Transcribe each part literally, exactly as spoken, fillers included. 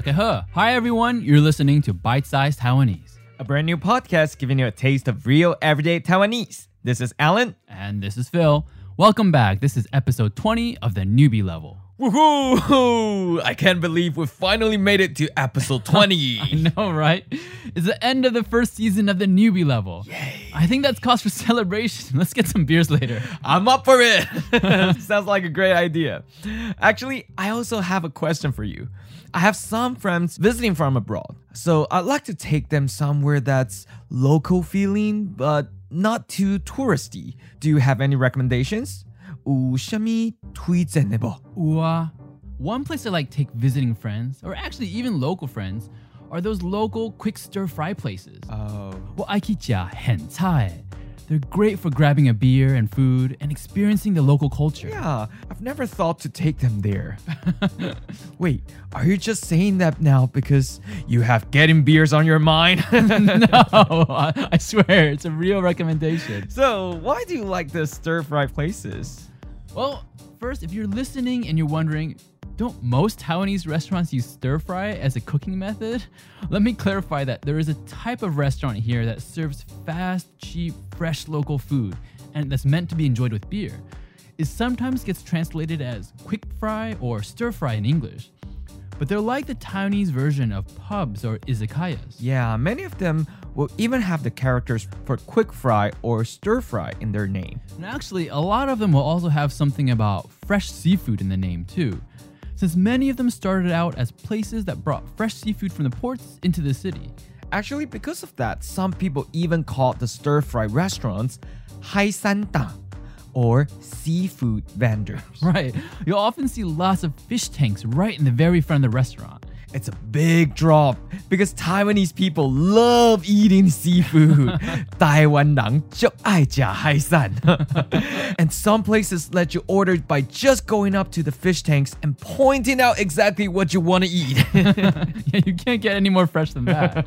Look at her. Hi everyone, you're listening to Bite Size Taiwanese, a brand new podcast giving you a taste of real everyday Taiwanese. This is Alan. And this is Phil. Welcome back. This is episode twenty of the Newbie Level. Woohoo! I can't believe we finally made it to episode twenty. I know, right? It's the end of the first season of the Newbie Level. Yay! I think that's cause for celebration. Let's get some beers later. I'm up for it. Sounds like a great idea. Actually, I also have a question for you. I have some friends visiting from abroad, so I'd like to take them somewhere that's local feeling, but not too touristy. Do you have any recommendations? One place I like take visiting friends, or actually even local friends, are those local quick stir-fry places. Oh. They're great for grabbing a beer and food and experiencing the local culture. Yeah, I've never thought to take them there. Wait, are you just saying that now because you have getting beers on your mind? No, I, I swear, it's a real recommendation. So why do you like the stir-fry places? Well, first, if you're listening and you're wondering, don't most Taiwanese restaurants use stir-fry as a cooking method? Let me clarify that there is a type of restaurant here that serves fast, cheap, fresh local food, and that's meant to be enjoyed with beer. It sometimes gets translated as quick fry or stir-fry in English. But they're like the Taiwanese version of pubs or izakayas. Yeah, many of them will even have the characters for quick fry or stir fry in their name. And actually, a lot of them will also have something about fresh seafood in the name too, since many of them started out as places that brought fresh seafood from the ports into the city. Actually, because of that, some people even called the stir-fry restaurants haisantang, or seafood vendors. Right. You'll often see lots of fish tanks right in the very front of the restaurant. It's a big drop because Taiwanese people love eating seafood. And some places let you order by just going up to the fish tanks and pointing out exactly what you want to eat. Yeah, you can't get any more fresh than that.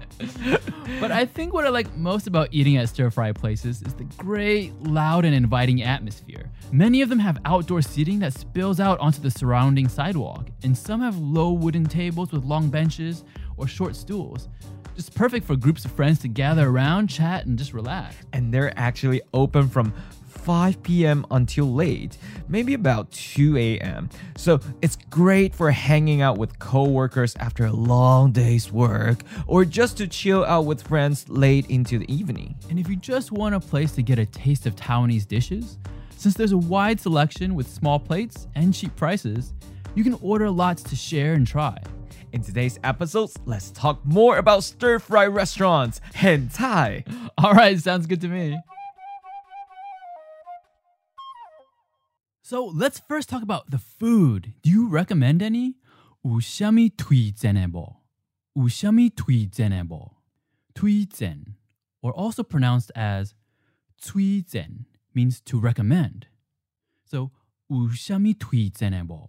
But I think what I like most about eating at stir-fry places is the great, loud, and inviting atmosphere. Many of them have outdoor seating that spills out onto the surrounding sidewalk, and some have low wooden tables with long benches or short stools. Just perfect for groups of friends to gather around, chat, and just relax. And they're actually open from five p.m. until late, maybe about two a.m. So it's great for hanging out with coworkers after a long day's work, or just to chill out with friends late into the evening. And if you just want a place to get a taste of Taiwanese dishes, since there's a wide selection with small plates and cheap prices, you can order lots to share and try. In today's episodes, let's talk more about stir-fry restaurants, hentai. All right, sounds good to me. So let's first talk about the food. Do you recommend any? 우샤미 트위젠에보. 우샤미 트위젠에보. 트위젠, or also pronounced as 트위젠, means to recommend. So 우샤미 트위젠에보.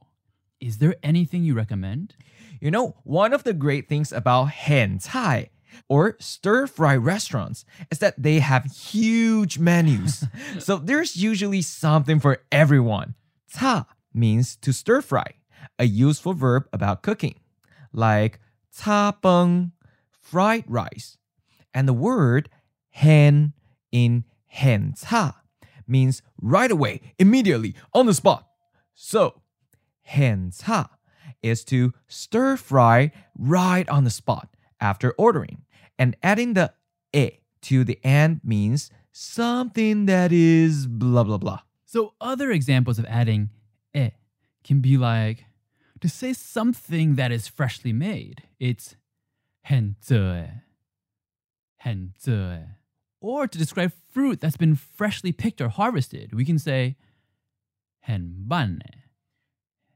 Is there anything you recommend? You know, one of the great things about hentai, or stir-fry restaurants, is that they have huge menus. So there's usually something for everyone. Ta means to stir fry, a useful verb about cooking, like ta beng, fried rice. And the word hen in hen ta means right away, immediately, on the spot. So hen ta is to stir fry right on the spot after ordering. And adding the e to the end means something that is blah, blah, blah. So other examples of adding e can be like, to say something that is freshly made, it's hen zhe, hen zhe. Or to describe fruit that's been freshly picked or harvested, we can say hen ban,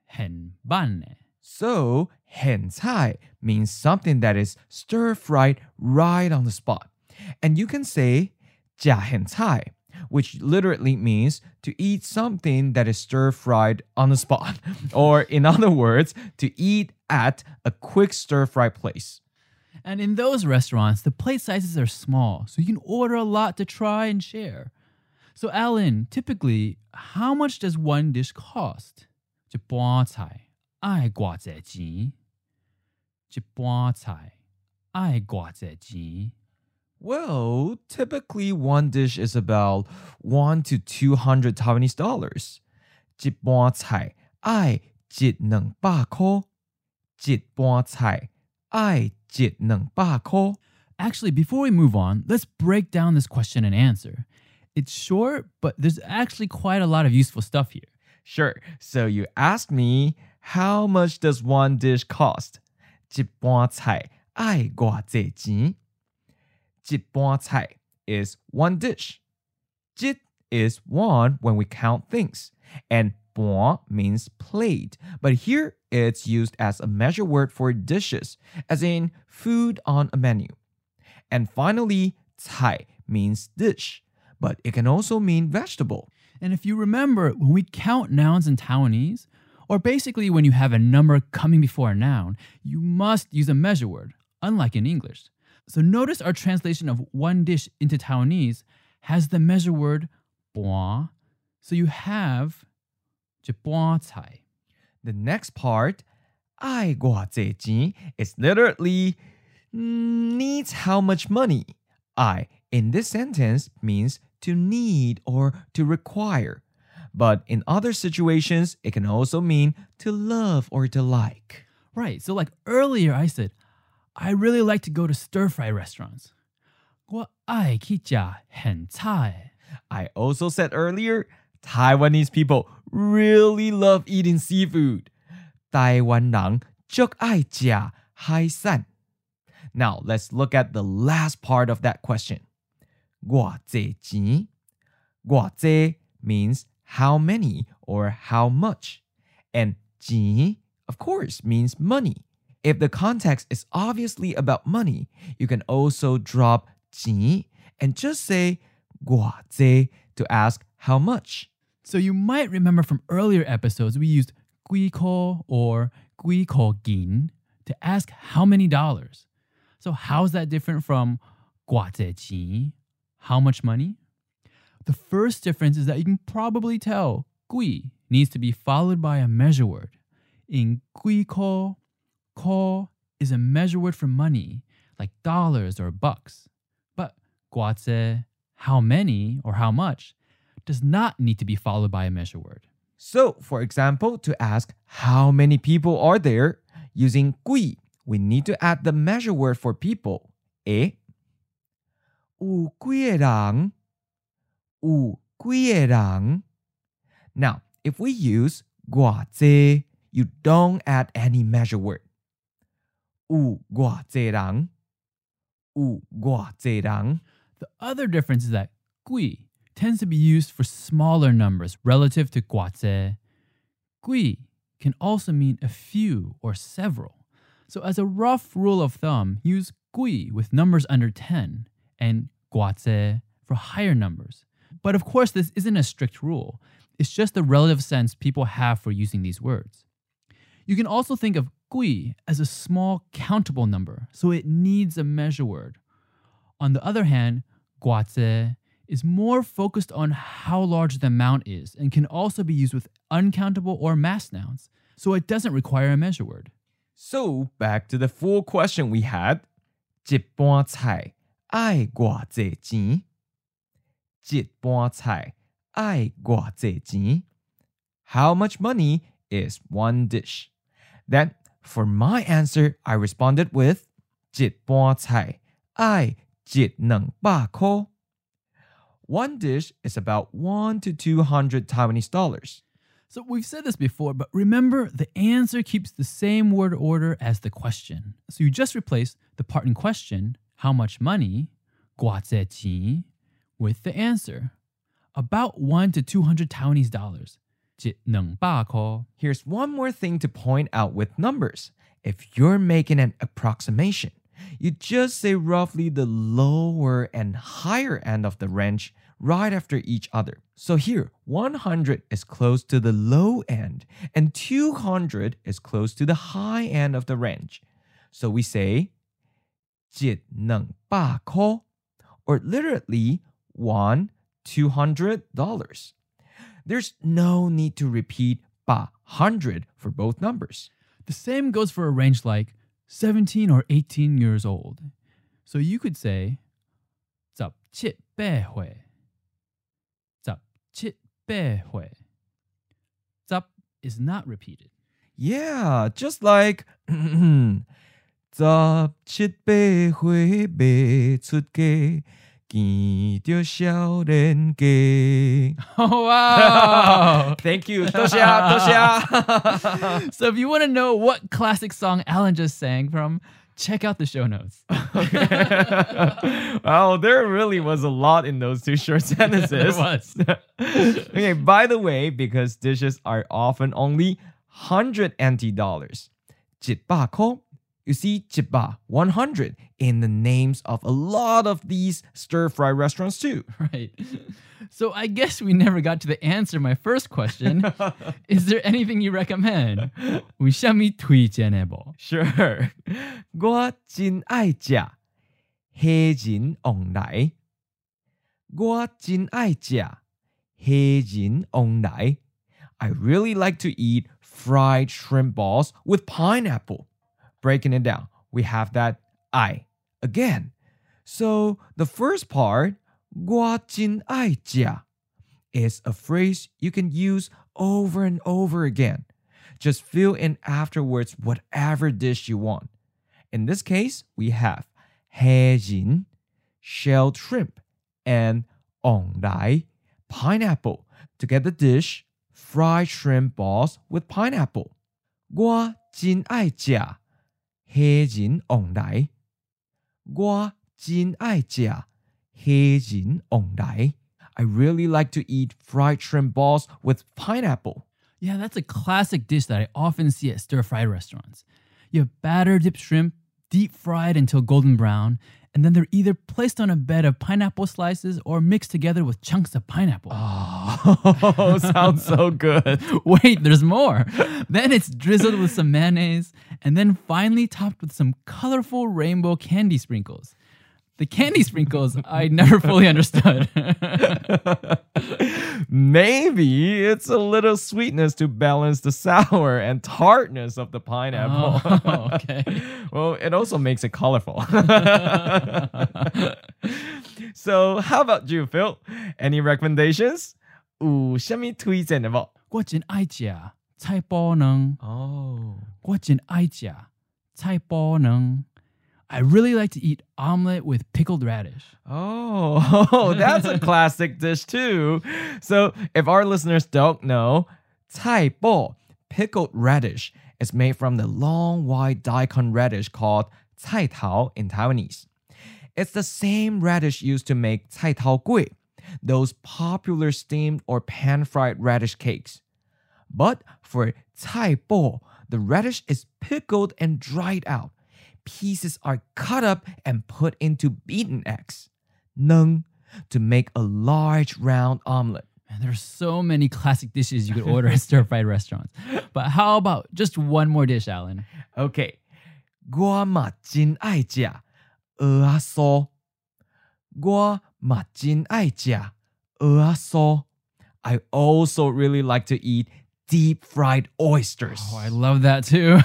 hen ban. So, hentai means something that is stir-fried right on the spot. And you can say jia hentai, which literally means to eat something that is stir-fried on the spot. Or in other words, to eat at a quick stir-fry place. And in those restaurants, the plate sizes are small, so you can order a lot to try and share. So Alan, typically, how much does one dish cost? 一般菜 爱挂一钱一般菜爱偌济钱？ Well, typically one dish is about one to two hundred Taiwanese dollars. 一般菜爱一两百块。一般菜爱一两百块。Actually, before we move on, let's break down this question and answer. It's short, but there's actually quite a lot of useful stuff here. Sure. So you asked me, how much does one dish cost? 一般菜爱偌济钱？ 一般菜 is one dish. 一 is one when we count things. And 般 means plate. But here it's used as a measure word for dishes, as in food on a menu. And finally, 菜 means dish, but it can also mean vegetable. And if you remember, when we count nouns in Taiwanese, or basically when you have a number coming before a noun, you must use a measure word, unlike in English. So notice our translation of one dish into Taiwanese has the measure word 般. So you have 一般菜. The next part, 爱偌济钱, is literally needs how much money. 爱 in this sentence means to need or to require. But in other situations, it can also mean to love or to like. Right, so like earlier I said, I really like to go to stir-fry restaurants. 我爱去吃很菜. I also said earlier, Taiwanese people really love eating seafood. 台湾人就爱吃海产. Now, let's look at the last part of that question. 多少钱? 多少 means how many or how much. And 钱, of course, means money. If the context is obviously about money, you can also drop 钱 and just say 多少 to ask how much. So you might remember from earlier episodes, we used 几块 or 几块钱 to ask how many dollars. So how's that different from 多少钱? How much money? The first difference is that you can probably tell 几 needs to be followed by a measure word. In 几块, 块 is a measure word for money, like dollars or bucks. But 多少, how many or how much, does not need to be followed by a measure word. So, for example, to ask how many people are there, using 几, we need to add the measure word for people, e. 有几个人, 有几个人. Now, if we use 多少, you don't add any measure word. 有多少人, 有多少人. The other difference is that 几 tends to be used for smaller numbers relative to 多少. 几 can also mean a few or several. So as a rough rule of thumb, use 几 with numbers under ten and 多少 for higher numbers. But of course, this isn't a strict rule. It's just the relative sense people have for using these words. You can also think of 几 as a small countable number, so it needs a measure word. On the other hand, 多少 is more focused on how large the amount is and can also be used with uncountable or mass nouns, so it doesn't require a measure word. So, back to the full question we had. 一般菜爱多少钱？一般菜爱多少钱？ How much money is one dish? Then, for my answer, I responded with 一般菜爱一两百块. One dish is about one to two hundred Taiwanese dollars. So we've said this before, but remember the answer keeps the same word order as the question. So you just replace the part in question, how much money, 多少钱, with the answer, about one to two hundred Taiwanese dollars. Here's one more thing to point out with numbers. If you're making an approximation, you just say roughly the lower and higher end of the range right after each other. So here, one hundred is close to the low end, and two hundred is close to the high end of the range. So we say 一两百块, or literally one, two hundred dollars. There's no need to repeat 百, hundred for both numbers. The same goes for a range like seventeen or eighteen years old. So you could say, zap chit bei hui. Zap chit bei hui. Zap is not repeated. Yeah, just like zap chit bei hui bei chut ke. Oh, wow! Thank you. Toshia, Toshia. So if you want to know what classic song Alan just sang from, check out the show notes. Wow, there really was a lot in those two short sentences. There was. Okay, by the way, because dishes are often only one hundred N T dollars. jitbako. You see, jitba, one hundred, in the names of a lot of these stir-fry restaurants too. Right. So I guess we never got to the answer to my first question. Is there anything you recommend? Sure. Guo jin ai jia, he jin ong nai. Guo jin ai jia, he jin ong nai. I really like to eat fried shrimp balls with pineapple. Breaking it down, we have that I again. So the first part, guo jin ai jia, is a phrase you can use over and over again. Just fill in afterwards whatever dish you want. In this case, we have he jin, shelled shrimp, and ong dai, pineapple, to get the dish fried shrimp balls with pineapple. Guo jin ai jia, he jin ong dai. Guo jin ai jia, he jin ong dai. I really like to eat fried shrimp balls with pineapple. Yeah, that's a classic dish that I often see at stir-fry restaurants. You have batter-dipped shrimp, deep-fried until golden brown, and then they're either placed on a bed of pineapple slices or mixed together with chunks of pineapple. Oh, sounds so good. Wait, there's more. Then it's drizzled with some mayonnaise and then finally topped with some colorful rainbow candy sprinkles. The candy sprinkles, I never fully understood. Maybe it's a little sweetness to balance the sour and tartness of the pineapple. Oh, okay. Well, it also makes it colorful. So, how about you, Phil? Any recommendations? Oh. I really like to eat omelet with pickled radish. Oh, oh, that's a classic dish too. So if our listeners don't know, cai bo, pickled radish, is made from the long white daikon radish called cai tao in Taiwanese. It's the same radish used to make cai tao gui, those popular steamed or pan-fried radish cakes. But for cai bo, the radish is pickled and dried out. Pieces are cut up and put into beaten eggs, nung, to make a large round omelet. Man, there are so many classic dishes you could order at stir-fried restaurants. But how about just one more dish, Alan? Okay. Guo ma jin ai jia, e a so. Guo ma jin ai jia, e a so. I also really like to eat deep-fried oysters. Oh, I love that too.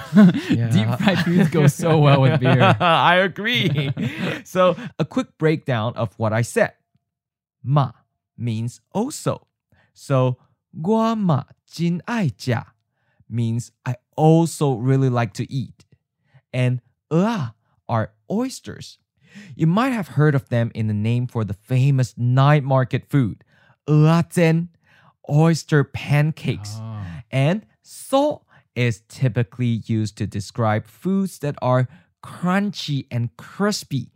Yeah. Deep-fried foods go so well with beer. I agree. So, a quick breakdown of what I said. Ma means also. So, guo ma jin ai jia means I also really like to eat. And ea are oysters. You might have heard of them in the name for the famous night market food, ea zhen, oyster pancakes. Oh. And so is typically used to describe foods that are crunchy and crispy,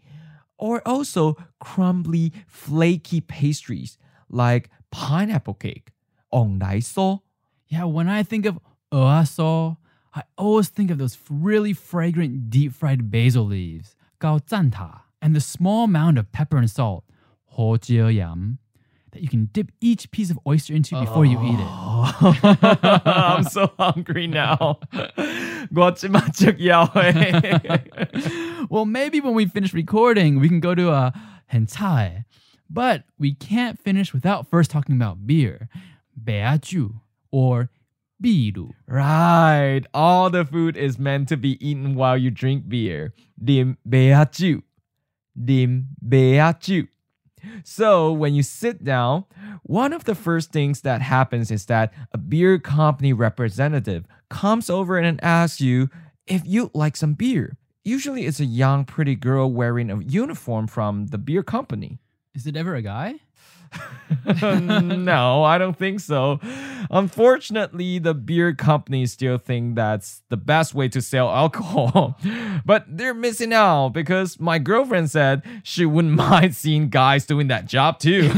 or also crumbly, flaky pastries like pineapple cake, ong dai so. Yeah, when I think of ea so, I always think of those really fragrant deep-fried basil leaves, gao zan ta, and the small mound of pepper and salt, ho jie yam, that you can dip each piece of oyster into before oh. you eat it. I'm so hungry now. Well, maybe when we finish recording, we can go to a hentai. But we can't finish without first talking about beer, beajiu, or Biru. Right. All the food is meant to be eaten while you drink beer. Dim beachu. Dim beachu. So when you sit down, one of the first things that happens is that a beer company representative comes over and asks you if you'd like some beer. Usually it's a young, pretty girl wearing a uniform from the beer company. Is it ever a guy? No, I don't think so. Unfortunately, the beer companies still think that's the best way to sell alcohol. But they're missing out because my girlfriend said she wouldn't mind seeing guys doing that job too.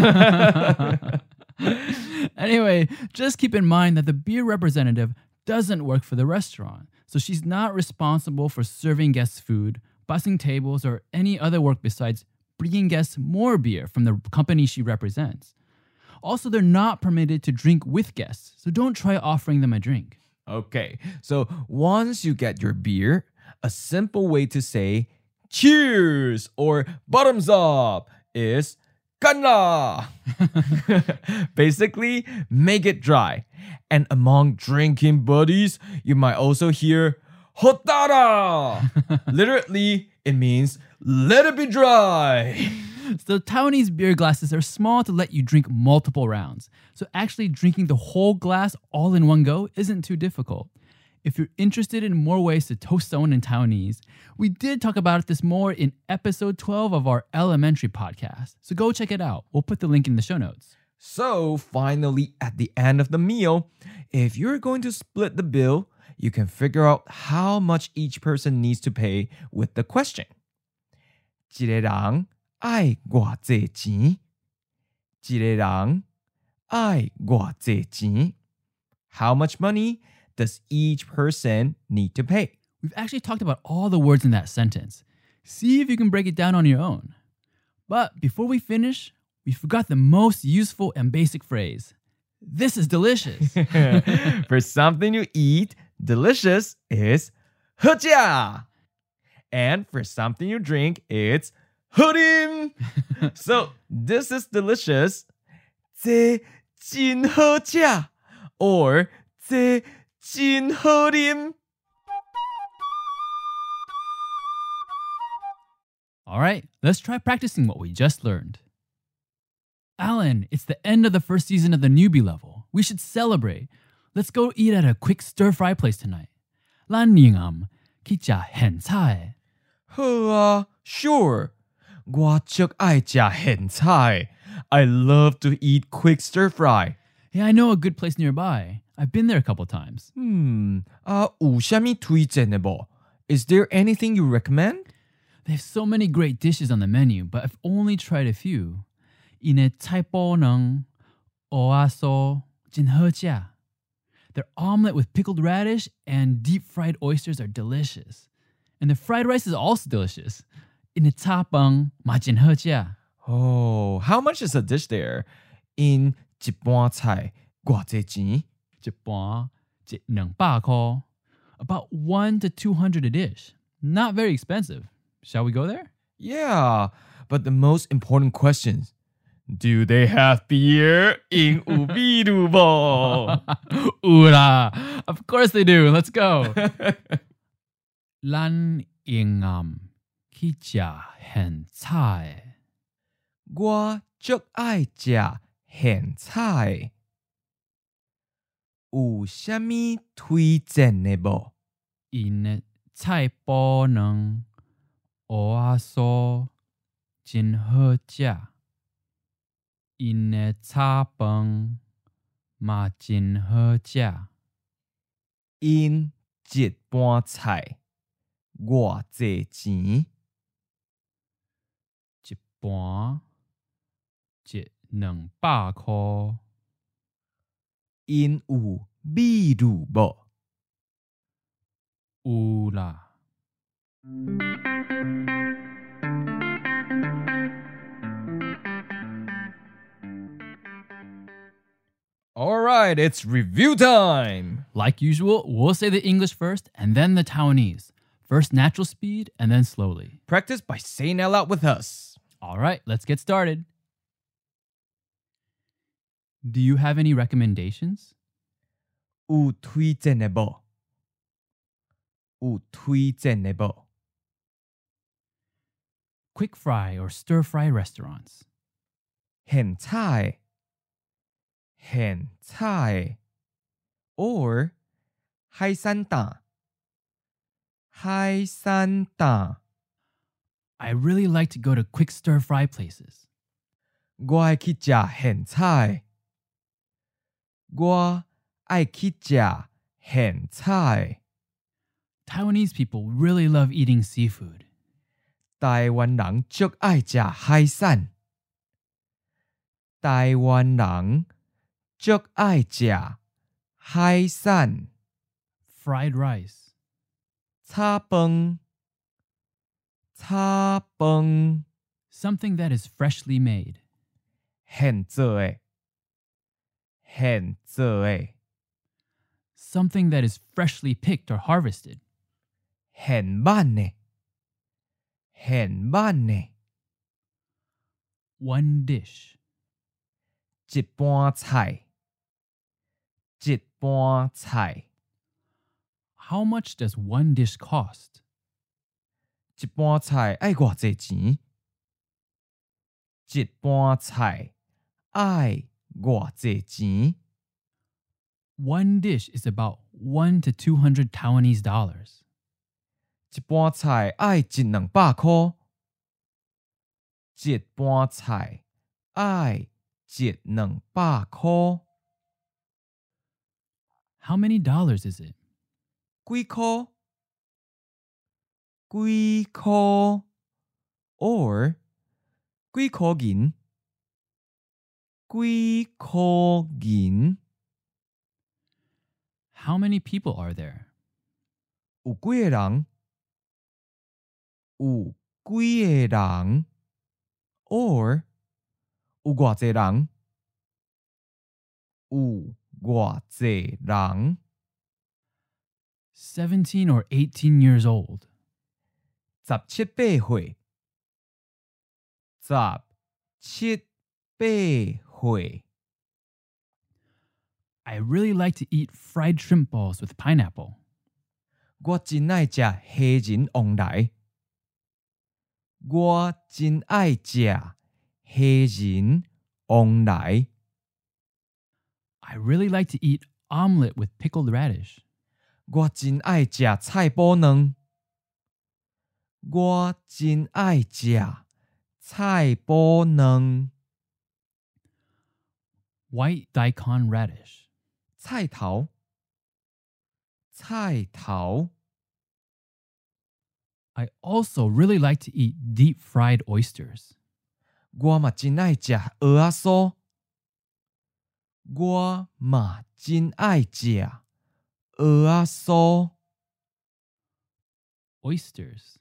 Anyway, just keep in mind that the beer representative doesn't work for the restaurant. So she's not responsible for serving guests food, bussing tables, or any other work besides bringing guests more beer from the company she represents. Also, they're not permitted to drink with guests, so don't try offering them a drink. Okay, so once you get your beer, a simple way to say cheers or bottoms up is kanla. Basically, make it dry. And among drinking buddies, you might also hear hotara. Literally, it means let it be dry. So Taiwanese beer glasses are small to let you drink multiple rounds. So actually drinking the whole glass all in one go isn't too difficult. If you're interested in more ways to toast someone in Taiwanese, we did talk about this more in episode twelve of our elementary podcast. So go check it out. We'll put the link in the show notes. So finally, at the end of the meal, if you're going to split the bill, you can figure out how much each person needs to pay with the question. 一个人要多少钱? How much money does each person need to pay? We've actually talked about all the words in that sentence. See if you can break it down on your own. But before we finish, we forgot the most useful and basic phrase. This is delicious. For something you eat, delicious is 喝价. And for something you drink, it's Hurim. So this is delicious. 这真好吃 or 这真好饮. All right, let's try practicing what we just learned. Alan, it's the end of the first season of the Newbie Level. We should celebrate. Let's go eat at a quick stir-fry place tonight. Lan Yingam, Kicha Hen Tsai. Huh, sure. I love to eat quick stir-fry. Yeah, I know a good place nearby. I've been there a couple times. Hmm, uh, is there anything you recommend? They have so many great dishes on the menu, but I've only tried a few. They're omelet with pickled radish and deep-fried oysters are delicious. And the fried rice is also delicious. Oh, how much is a dish there? In Japan Thai, about one to two hundred a dish. Not very expensive. Shall we go there? Yeah, but the most important questions. Do they have beer in Ubirubo? Ura! Of course they do. Let's go. Lan Ingam. Kicha hen tai. Gua chuk ai jia hen tai. U shami tui zenebo. In tai bo nung. Oa so jin he jia. In ta bung. Ma jin he jia. In jit bo tai. Gua ze jin. Bwa jit nung ba ko in u bi du bo u la. All right, it's review time. Like usual, we'll say the English first and then the Taiwanese. First natural speed and then slowly. Practice by saying out loud with us. All right, let's get started. Do you have any recommendations? 有推荐的无？有推荐的无？ Quick fry or stir fry restaurants. 很菜，很菜 or 海山蛋，海山蛋 I really like to go to quick stir fry places. 我爱去食很菜，我爱去食很菜 Taiwanese people really love eating seafood. 台湾人足爱食海产。台湾人足爱食海产。Fried rice. 炒饭。炒饭。Something that is freshly made. 现做的。现做的。Something that is freshly picked or harvested. 现挽的。 很慢呢。One dish. 一盘菜。一盘菜。How much does one dish cost? 一盘菜要偌济钱？一盘菜要偌济钱？ One dish is about one to two hundred Taiwanese dollars. 一盘菜要一两百块，一盘菜要一两百块。How many dollars is it? 几块？几块 ？Or 几块银？几块银 ？How many people are there? 有几个人？ 有几个人 ？Or 有偌济人？有偌济人 ？Seventeen or eighteen years old. 十七八岁。十七八岁。I really like to eat fried shrimp balls with pineapple. 我真爱食虾仁王奶。 我真爱食黑人王奶。I really like to eat omelet with pickled radish. 我真爱食菜脯卵。我真爱食菜脯卵。White daikon radish. 菜头。菜头。 I also really like to eat deep-fried oysters. 我嘛真爱食蚵仔酥。我嘛真爱食蚵仔酥。Oysters.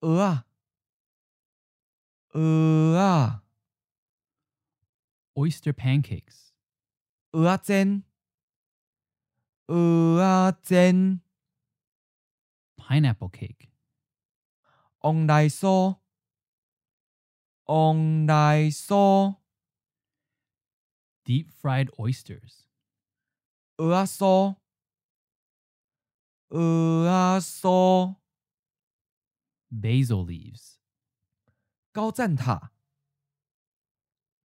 蚵啊。蚵啊。Oyster pancakes. 蚵仔煎。蚵仔煎。Pineapple cake. 王奶酥，王奶酥 ，deep-fried oysters， 蚵仔酥，蚵仔酥 ，basil leaves， 高赞塔，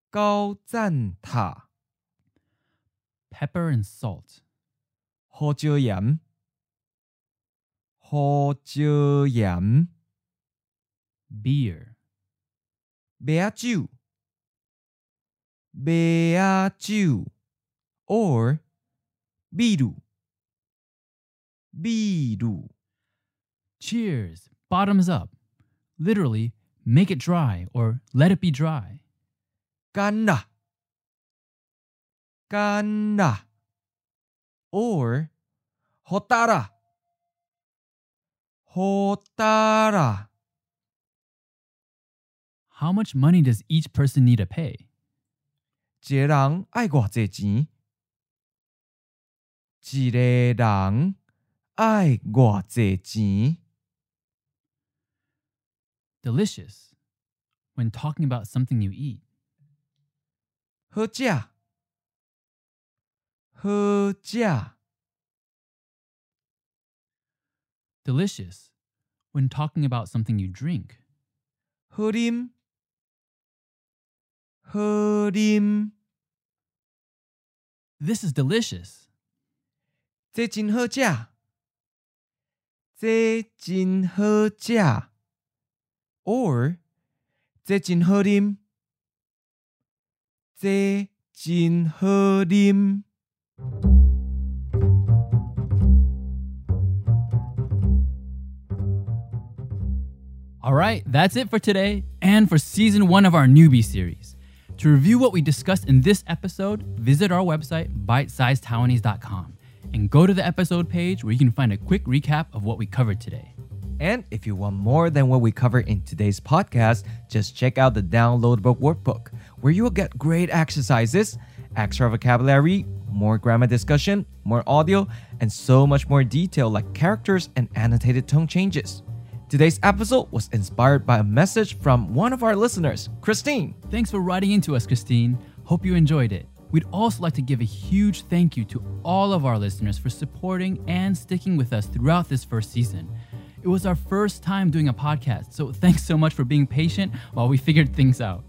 高赞塔 ，pepper and salt， 胡椒盐，胡椒盐。 Beer. 麦酒。麦酒 or ビール。ビール。Cheers, bottoms up. Literally, make it dry or let it be dry. 干啦。干啦 or ほったら。ほったら。 How much money does each person need to pay? 一个人要偌济钱？一个人要偌济钱 Delicious. When talking about something you eat. 好食。好食 delicious when talking about something you drink. Hurim. Hurim. This is delicious. 这真好吃。这真好吃. Or 这真好喝。这真好喝。 All right, that's it for today and for season one of our Newbie series. To review what we discussed in this episode, visit our website, bite size taiwanese dot com, and go to the episode page where you can find a quick recap of what we covered today. And if you want more than what we cover in today's podcast, just check out the downloadable workbook, where you will get great exercises, extra vocabulary, more grammar discussion, more audio, and so much more detail like characters and annotated tone changes. Today's episode was inspired by a message from one of our listeners, Christine. Thanks for writing into us, Christine. Hope you enjoyed it. We'd also like to give a huge thank you to all of our listeners for supporting and sticking with us throughout this first season. It was our first time doing a podcast, so thanks so much for being patient while we figured things out.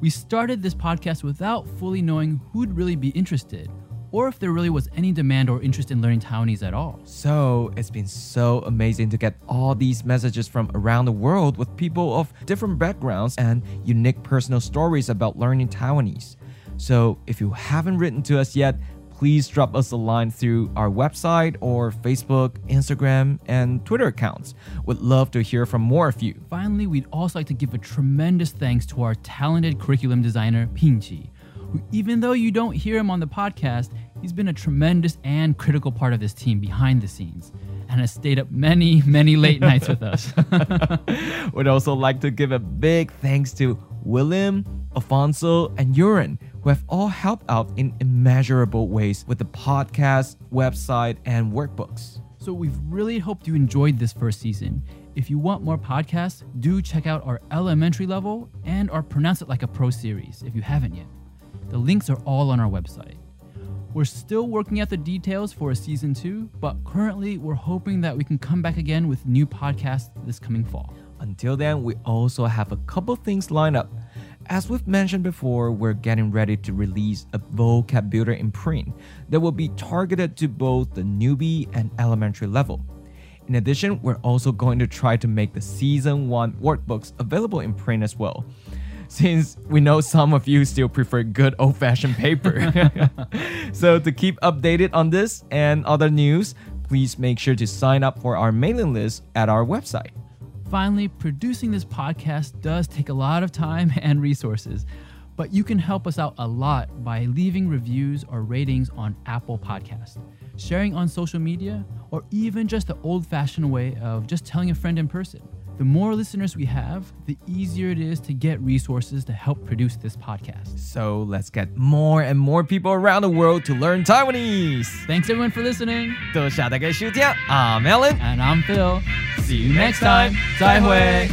We started this podcast without fully knowing who'd really be interested, or if there really was any demand or interest in learning Taiwanese at all. So it's been so amazing to get all these messages from around the world with people of different backgrounds and unique personal stories about learning Taiwanese. So if you haven't written to us yet, please drop us a line through our website or Facebook, Instagram, and Twitter accounts. We'd love to hear from more of you. Finally, we'd also like to give a tremendous thanks to our talented curriculum designer, Pinchi, who, even though you don't hear him on the podcast, he's been a tremendous and critical part of this team behind the scenes and has stayed up many, many late nights with us. We'd also like to give a big thanks to Willem, Afonso, and Joran, who have all helped out in immeasurable ways with the podcast, website, and workbooks. So we've really hoped you enjoyed this first season. If you want more podcasts, do check out our Elementary Level and our Pronounce It Like a Pro series if you haven't yet. The links are all on our website. We're still working out the details for a season two, but currently we're hoping that we can come back again with new podcasts this coming fall. Until then, we also have a couple things lined up. As we've mentioned before, we're getting ready to release a vocab builder imprint that will be targeted to both the newbie and elementary level. In addition, we're also going to try to make the season one workbooks available in print as well, since we know some of you still prefer good old-fashioned paper. So to keep updated on this and other news, please make sure to sign up for our mailing list at our website. Finally, producing this podcast does take a lot of time and resources, but you can help us out a lot by leaving reviews or ratings on Apple Podcasts, sharing on social media, or even just the old-fashioned way of just telling a friend in person. The more listeners we have, the easier it is to get resources to help produce this podcast. So let's get more and more people around the world to learn Taiwanese. Thanks everyone for listening. 多谢大家收听。I'm Alan. And I'm Phil. See you next time. 再会.